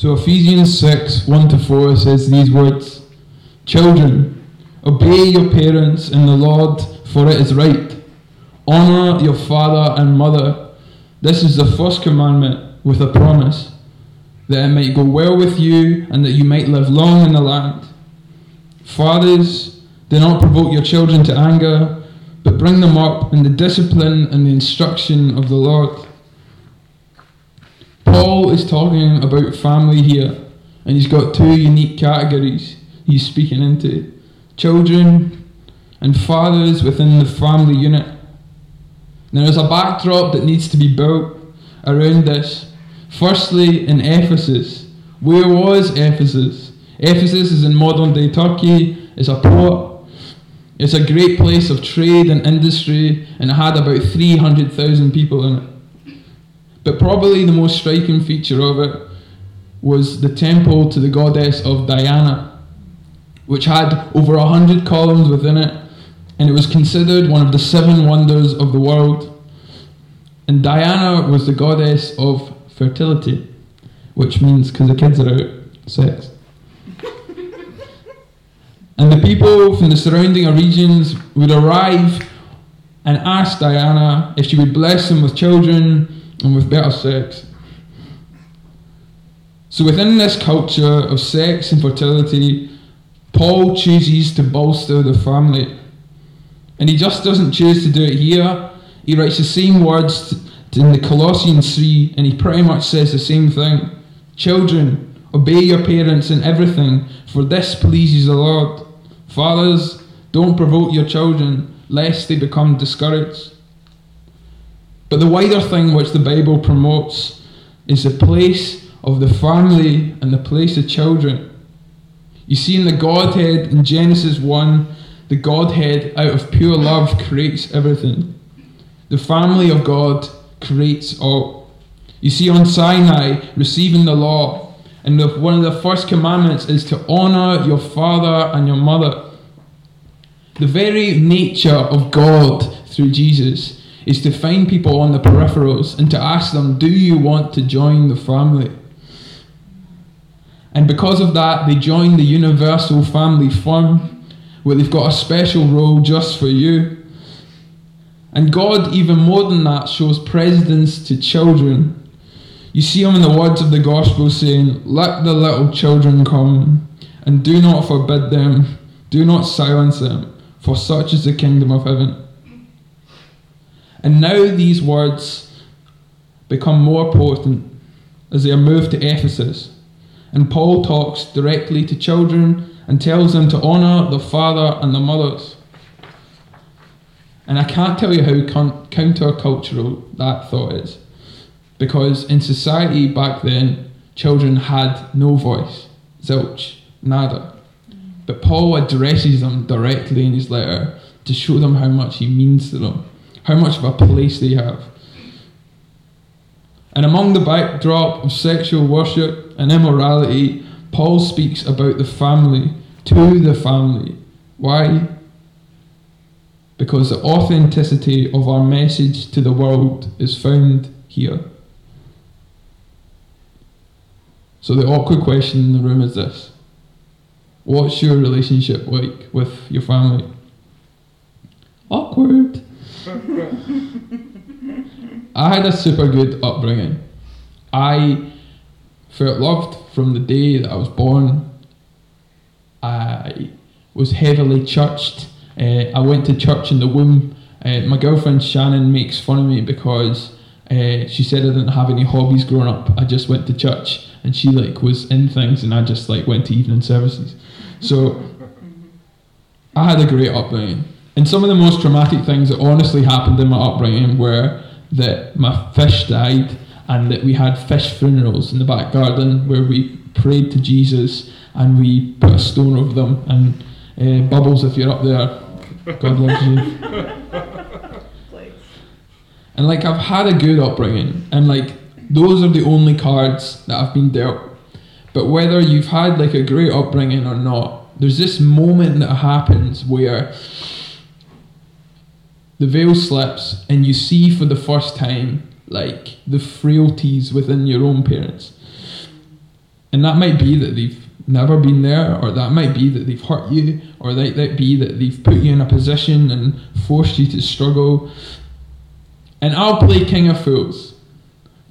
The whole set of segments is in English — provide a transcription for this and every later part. So Ephesians 6, 1-4 says these words, "Children, obey your parents in the Lord, for it is right. Honour your father and mother. This is the first commandment with a promise, that it might go well with you and that you might live long in the land. Fathers, do not provoke your children to anger, but bring them up in the discipline and the instruction of the Lord." Paul is talking about family here, and he's got two unique categories he's speaking into: children and fathers within the family unit. Now, there's a backdrop that needs to be built around this. Firstly, in Ephesus. Where was Ephesus? Ephesus is in modern day Turkey. It's a port. It's a great place of trade and industry, and it had about 300,000 people in it. But probably the most striking feature of it was the temple to the goddess of Diana, which had over 100 columns within it, and it was considered one of the seven wonders of the world. And Diana was the goddess of fertility, which means, because the kids are out, sex. And the people from the surrounding regions would arrive and ask Diana if she would bless them with children and with better sex. So within this culture of sex and fertility, Paul chooses to bolster the family. And he just doesn't choose to do it here. He writes the same words in the Colossians 3, and he pretty much says the same thing. "Children, obey your parents in everything, for this pleases the Lord. Fathers, don't provoke your children, lest they become discouraged." But the wider thing which the Bible promotes is the place of the family and the place of children. You see, in the Godhead, in Genesis 1, the Godhead, out of pure love, creates everything. The family of God creates all. You see, on Sinai, receiving the law, and one of the first commandments is to honour your father and your mother. The very nature of God through Jesus is to find people on the peripherals and to ask them, do you want to join the family? And because of that, they join the universal family firm, where they've got a special role just for you. And God, even more than that, shows precedence to children. You see him in the words of the gospel saying, "Let the little children come, and do not forbid them, do not silence them, for such is the kingdom of heaven." And now these words become more potent as they are moved to Ephesus. And Paul talks directly to children and tells them to honour the father and the mothers. And I can't tell you how countercultural that thought is, because in society back then, children had no voice. Zilch, nada. But Paul addresses them directly in his letter to show them how much he means to them, how much of a place they have. And among the backdrop of sexual worship and immorality, Paul speaks about the family, to the family. Why? Because the authenticity of our message to the world is found here. So the awkward question in the room is this: what's your relationship like with your family? Awkward. I had a super good upbringing. I felt loved from the day that I was born. I was heavily churched. I went to church in the womb. My girlfriend Shannon makes fun of me because she said I didn't have any hobbies growing up. I just went to church, and she was in things, and I just went to evening services. So I had a great upbringing. And some of the most traumatic things that honestly happened in my upbringing were that my fish died, and that we had fish funerals in the back garden where we prayed to Jesus and we put a stone over them. And Bubbles, if you're up there, God loves you. And I've had a good upbringing, and those are the only cards that I've been dealt. But whether you've had a great upbringing or not, there's this moment that happens where the veil slips, and you see for the first time the frailties within your own parents. And that might be that they've never been there, or that might be that they've hurt you, or that might be that they've put you in a position and forced you to struggle. And I'll play king of fools,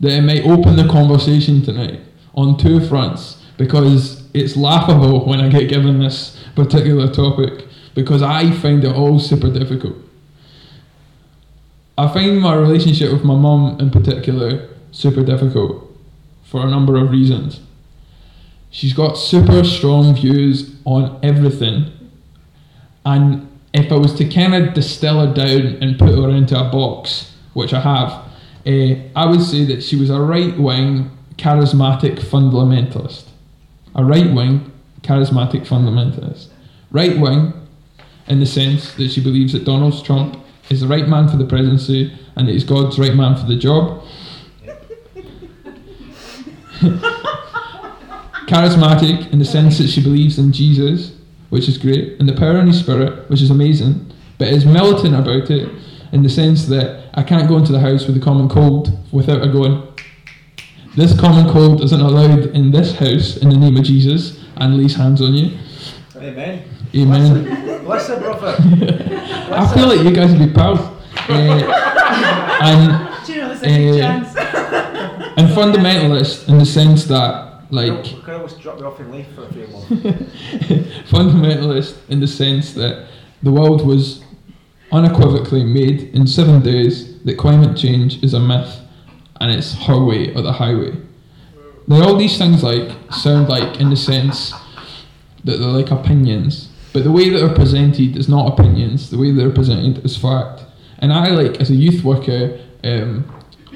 that it might open the conversation tonight on two fronts, because it's laughable when I get given this particular topic, because I find it all super difficult. I find my relationship with my mum in particular super difficult for a number of reasons. She's got super strong views on everything, and if I was to kind of distill her down and put her into a box, which I have, I would say that she was a right-wing charismatic fundamentalist. A right-wing charismatic fundamentalist. Right-wing in the sense that she believes that Donald Trump is the right man for the presidency and that he's God's right man for the job. Charismatic in the sense that she believes in Jesus, which is great, and the power in his spirit, which is amazing, but is militant about it in the sense that I can't go into the house with a common cold without her going, this common cold isn't allowed in this house in the name of Jesus, and lays hands on you. Amen. Amen. Bless her, brother. I feel like you guys would be pals. And, do you know there's a chance? And fundamentalist in the sense that, like, could I always drop you off in life for a few months? Fundamentalist in the sense that the world was unequivocally made in 7 days that climate change is a myth and it's her way or the highway. Now all these things like sound like, in the sense that they're like opinions, but the way that they're presented is not opinions. The way they're presented is fact. And I, like, as a youth worker,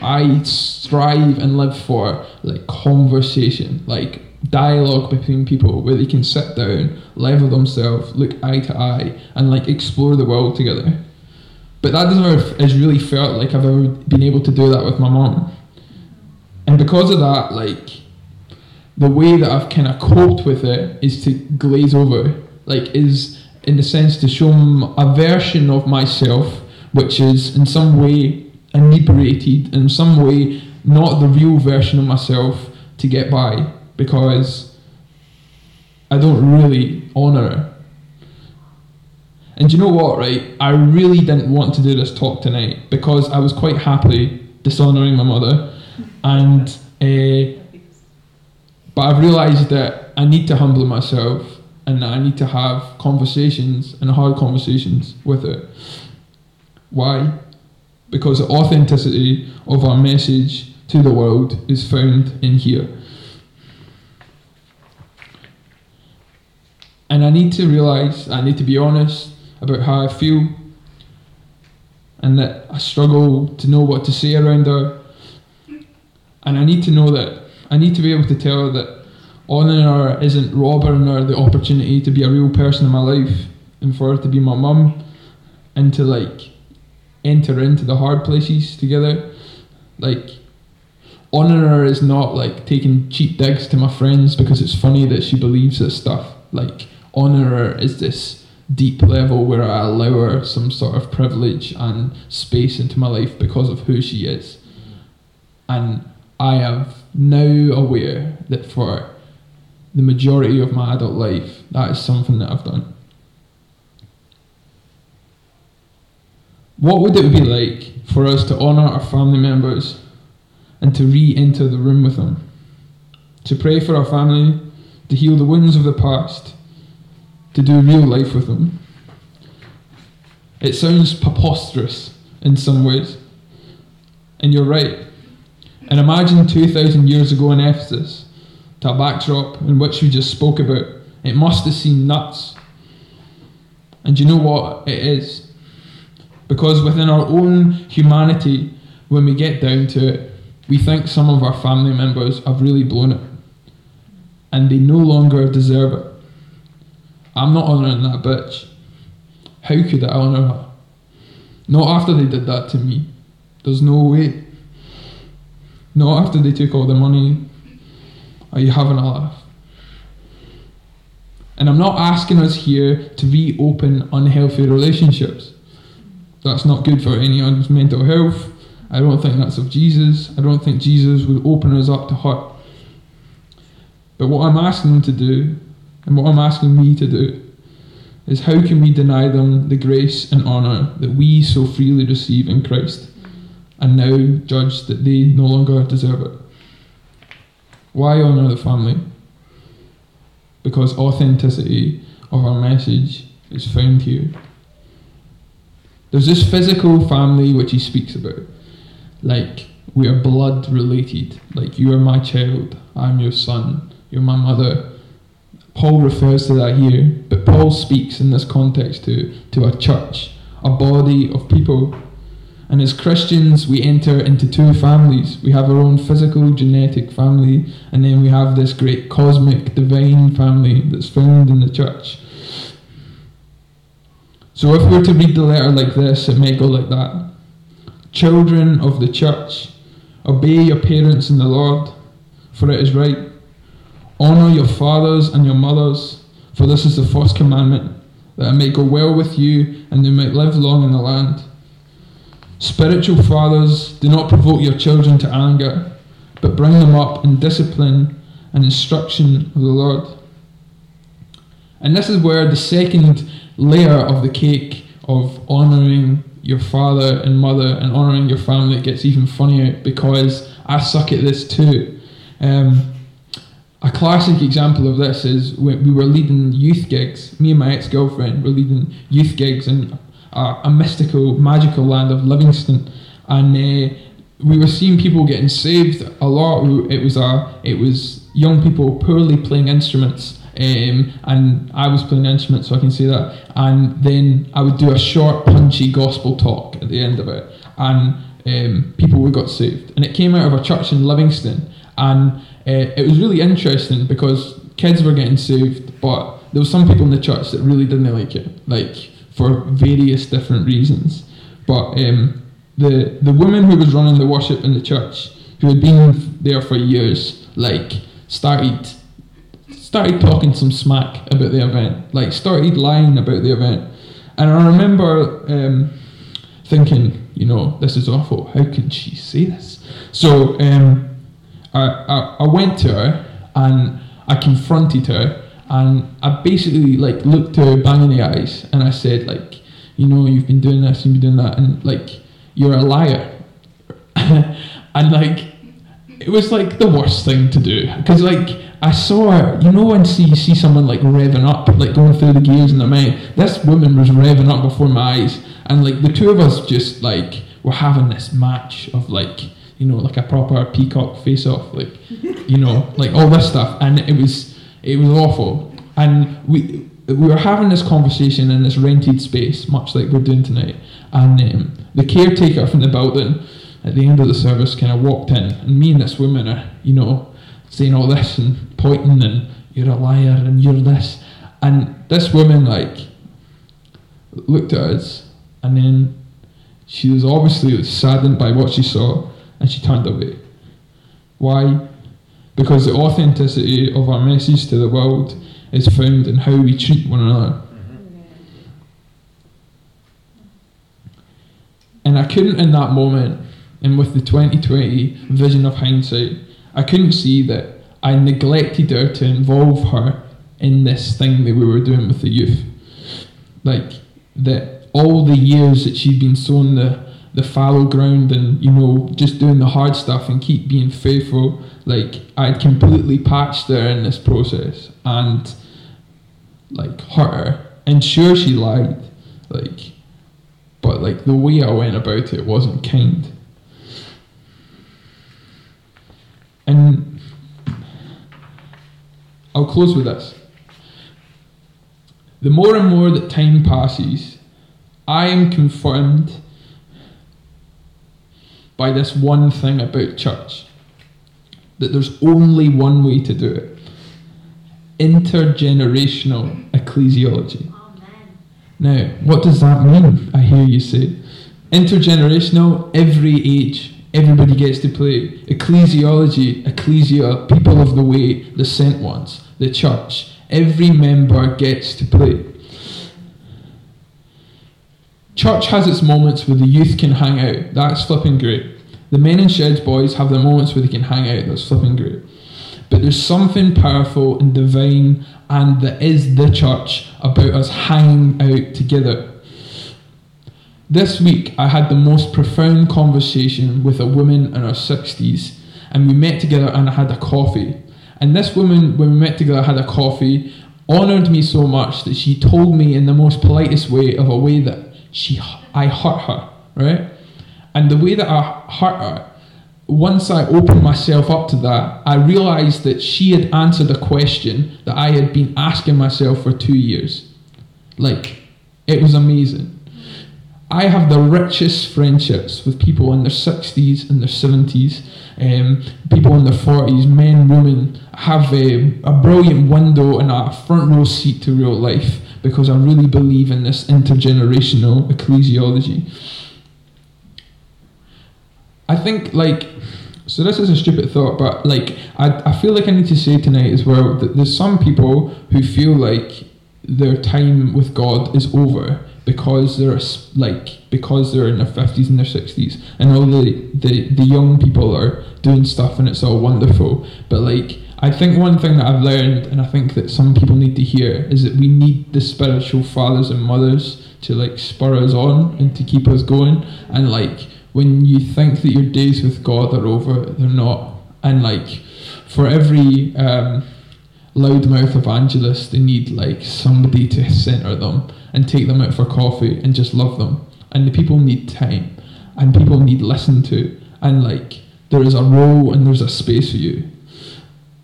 I strive and live for like conversation, like dialogue between people where they can sit down, level themselves, look eye to eye, and like explore the world together. But that doesn't ever has really felt like I've ever been able to do that with my mum. And because of that, like, the way that I've kind of coped with it is to glaze over, like, is in the sense to show a version of myself which is in some way inebriated, in some way not the real version of myself, to get by, because I don't really honour her. And you know what, right? I really didn't want to do this talk tonight, because I was quite happily dishonouring my mother, and but I've realised that I need to humble myself, and that I need to have conversations, and hard conversations, with her. Why? Because the authenticity of our message to the world is found in here. And I need to realise, I need to be honest about how I feel, and that I struggle to know what to say around her. And I need to know that I need to be able to tell her that honouring her isn't robbing her the opportunity to be a real person in my life, and for her to be my mum, and to, like, enter into the hard places together. Like, honouring her is not like taking cheap digs to my friends because it's funny that she believes this stuff. Like, honouring her is this deep level where I allow her some sort of privilege and space into my life because of who she is. And I have now aware that for the majority of my adult life, that is something that I've done. What would it be like for us to honour our family members and to re-enter the room with them? To pray for our family, to heal the wounds of the past, to do real life with them. It sounds preposterous in some ways, and you're right. And imagine 2,000 years ago in Ephesus, to a backdrop in which we just spoke about. It must have seemed nuts. And you know what? It is. Because within our own humanity, when we get down to it, we think some of our family members have really blown it. And they no longer deserve it. I'm not honouring that bitch. How could I honour her? Not after they did that to me. There's no way. Not after they took all the money. Are you having a laugh? And I'm not asking us here to reopen unhealthy relationships. That's not good for anyone's mental health. I don't think that's of Jesus. I don't think Jesus would open us up to hurt. But what I'm asking them to do, and what I'm asking me to do, is how can we deny them the grace and honour that we so freely receive in Christ, and now judge that they no longer deserve it? Why honour the family? Because authenticity of our message is found here. There's this physical family which he speaks about, like we are blood related, like you are my child, I'm your son, you're my mother. Paul refers to that here, but Paul speaks in this context to a church, a body of people. And as Christians, we enter into two families. We have our own physical, genetic family, and then we have this great cosmic, divine family that's found in the church. So if we're to read the letter like this, it may go like that. Children of the church, obey your parents in the Lord, for it is right. Honour your fathers and your mothers, for this is the first commandment, that it may go well with you and you might live long in the land. Spiritual fathers, do not provoke your children to anger, but bring them up in discipline and instruction of the Lord. And this is where the second layer of the cake of honouring your father and mother and honouring your family gets even funnier, because I suck at this too. A classic example of this is when we were leading youth gigs. Me and my ex-girlfriend were leading youth gigs and a mystical, magical land of Livingston, and we were seeing people getting saved a lot. It was young people poorly playing instruments, and I was playing instruments, so I can say that. And then I would do a short, punchy gospel talk at the end of it, and people got saved. And it came out of a church in Livingston, and it was really interesting because kids were getting saved, but there were some people in the church that really didn't like it, like, for various different reasons. But the woman who was running the worship in the church, who had been there for years, like, started talking some smack about the event, like, started lying about the event. And I remember thinking, this is awful, how can she say this? So I went to her and I confronted her. And I basically, like, looked her bang in the eyes and I said, like, you've been doing this, you've been doing that, and, like, you're a liar. And, like, it was, like, the worst thing to do. Because, like, I saw her, when you see someone, like, revving up, like, going through the gears in their mind. This woman was revving up before my eyes. And, like, the two of us just, like, were having this match of, like, like a proper peacock face-off, like, like, all this stuff. And it was awful, and we were having this conversation in this rented space, much like we're doing tonight, and the caretaker from the building at the end of the service kind of walked in, and me and this woman are, saying all this and pointing and you're a liar and you're this, and this woman, like, looked at us, and then she was obviously saddened by what she saw, and she turned away. Why? Because the authenticity of our message to the world is found in how we treat one another. And I couldn't in that moment, and with the 2020 vision of hindsight, I couldn't see that I neglected her to involve her in this thing that we were doing with the youth. Like, that all the years that she'd been sown the fallow ground and, just doing the hard stuff and keep being faithful, like, I'd completely patched her in this process and, like, hurt her. And sure, she lied, like, but, like, the way I went about it wasn't kind. And I'll close with this. The more and more that time passes, I am confirmed by this one thing about church, that there's only one way to do it: intergenerational ecclesiology. Amen. Now, what does that mean? I hear you say intergenerational, every age, everybody gets to play. Ecclesiology, ecclesia, people of the way, the sent ones, the church, every member gets to play. Church has its moments where the youth can hang out. That's flipping great. The men in sheds boys have their moments where they can hang out. That's flipping great. But there's something powerful and divine, and that is the church, about us hanging out together. This week, I had the most profound conversation with a woman in her 60s, and we met together and I had a coffee. And this woman, when we met together, had a coffee, honoured me so much that she told me in the most politest way of a way that I hurt her, right? And the way that I hurt her, once I opened myself up to that, I realised that she had answered a question that I had been asking myself for 2 years. Like, it was amazing. I have the richest friendships with people in their 60s and their 70s, people in their 40s, men, women. I have a brilliant window and a front row seat to real life because I really believe in this intergenerational ecclesiology. I think, so this is a stupid thought, but, I feel like I need to say tonight as well that there's some people who feel like their time with God is over, because they're in their 50s and their 60s, and all the young people are doing stuff and it's all wonderful. But I think one thing that I've learned, and I think that some people need to hear, is that we need the spiritual fathers and mothers to spur us on and to keep us going. And when you think that your days with God are over, they're not. And for every loudmouth evangelist, they need somebody to centre them and take them out for coffee and just love them. And the people need time, and people need listened to, and there is a role and there's a space for you.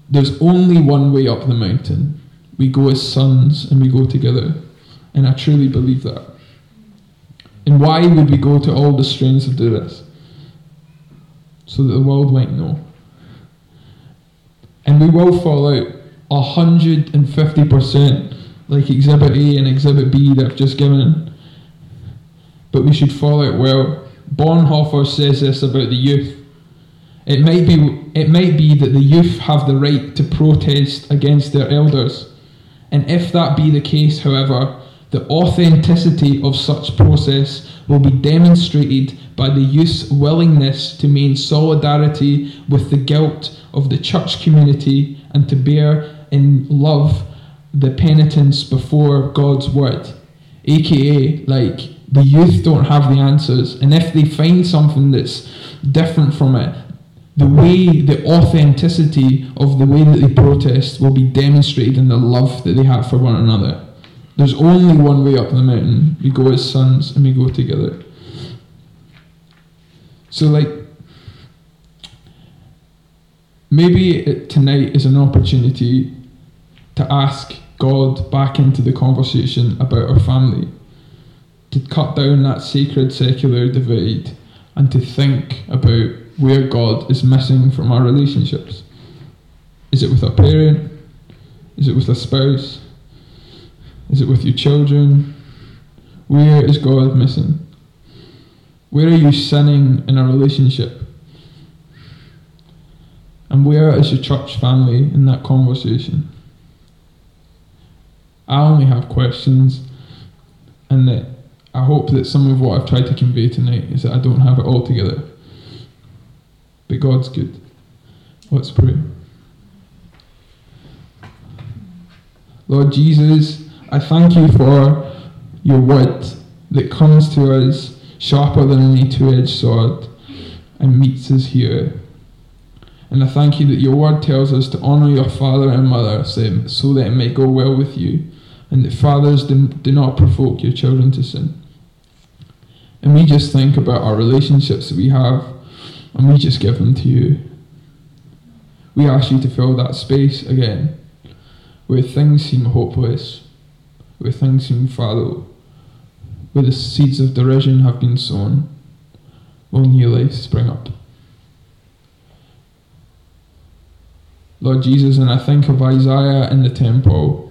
There's only one way up the mountain. We go as sons and we go together, and I truly believe that. And why would we go to all the strains of this? So that the world might know. And we will fall out 150%, like Exhibit A and Exhibit B that I've just given. But we should fall out well. Bonhoeffer says this about the youth. It might be that the youth have the right to protest against their elders. And if that be the case, however, the authenticity of such process will be demonstrated by the youth's willingness to maintain solidarity with the guilt of the church community and to bear in love the penitence before God's word, aka the youth don't have the answers, and if they find something that's different from it, the authenticity of the way that they protest will be demonstrated in the love that they have for one another. There's only one way up the mountain. We go as sons and we go together. So maybe tonight is an opportunity to ask God back into the conversation about our family, to cut down that sacred secular divide, and to think about where God is missing from our relationships. Is it with a parent? Is it with a spouse? Is it with your children? Where is God missing? Where are you sinning in a relationship? And where is your church family in that conversation? I only have questions, and that I hope that some of what I've tried to convey tonight is that I don't have it all together. But God's good. Let's pray. Lord Jesus, I thank you for your word that comes to us sharper than any two-edged sword and meets us here. And I thank you that your word tells us to honour your father and mother so that it may go well with you, and that fathers do not provoke your children to sin. And we just think about our relationships that we have, and we just give them to you. We ask you to fill that space again, where things seem hopeless, where things seem fallow, where the seeds of derision have been sown. Will new life spring up? Lord Jesus, and I think of Isaiah in the temple,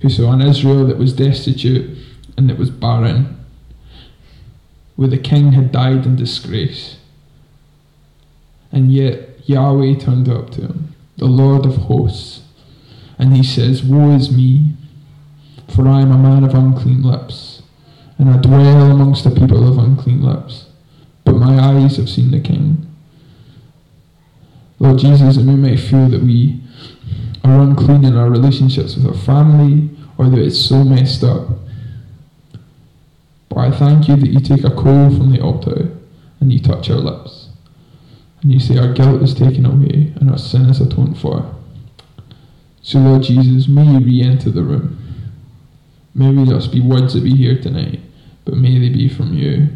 who saw an Israel that was destitute and that was barren, where the king had died in disgrace, and yet Yahweh turned up to him, the Lord of hosts, and he says, "Woe is me, for I am a man of unclean lips, and I dwell amongst a people of unclean lips, but my eyes have seen the King." of Jesus, and we may feel that we are unclean in our relationships with our family, or that it's so messed up. But I thank you that you take a coal from the altar and you touch our lips. And you say our guilt is taken away and our sin is atoned for. So Lord Jesus, may you re-enter the room. May we just be words that be here tonight, but may they be from you.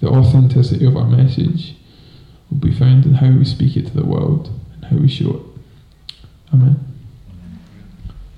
The authenticity of our message will be found in how we speak it to the world and how we show it. Amen.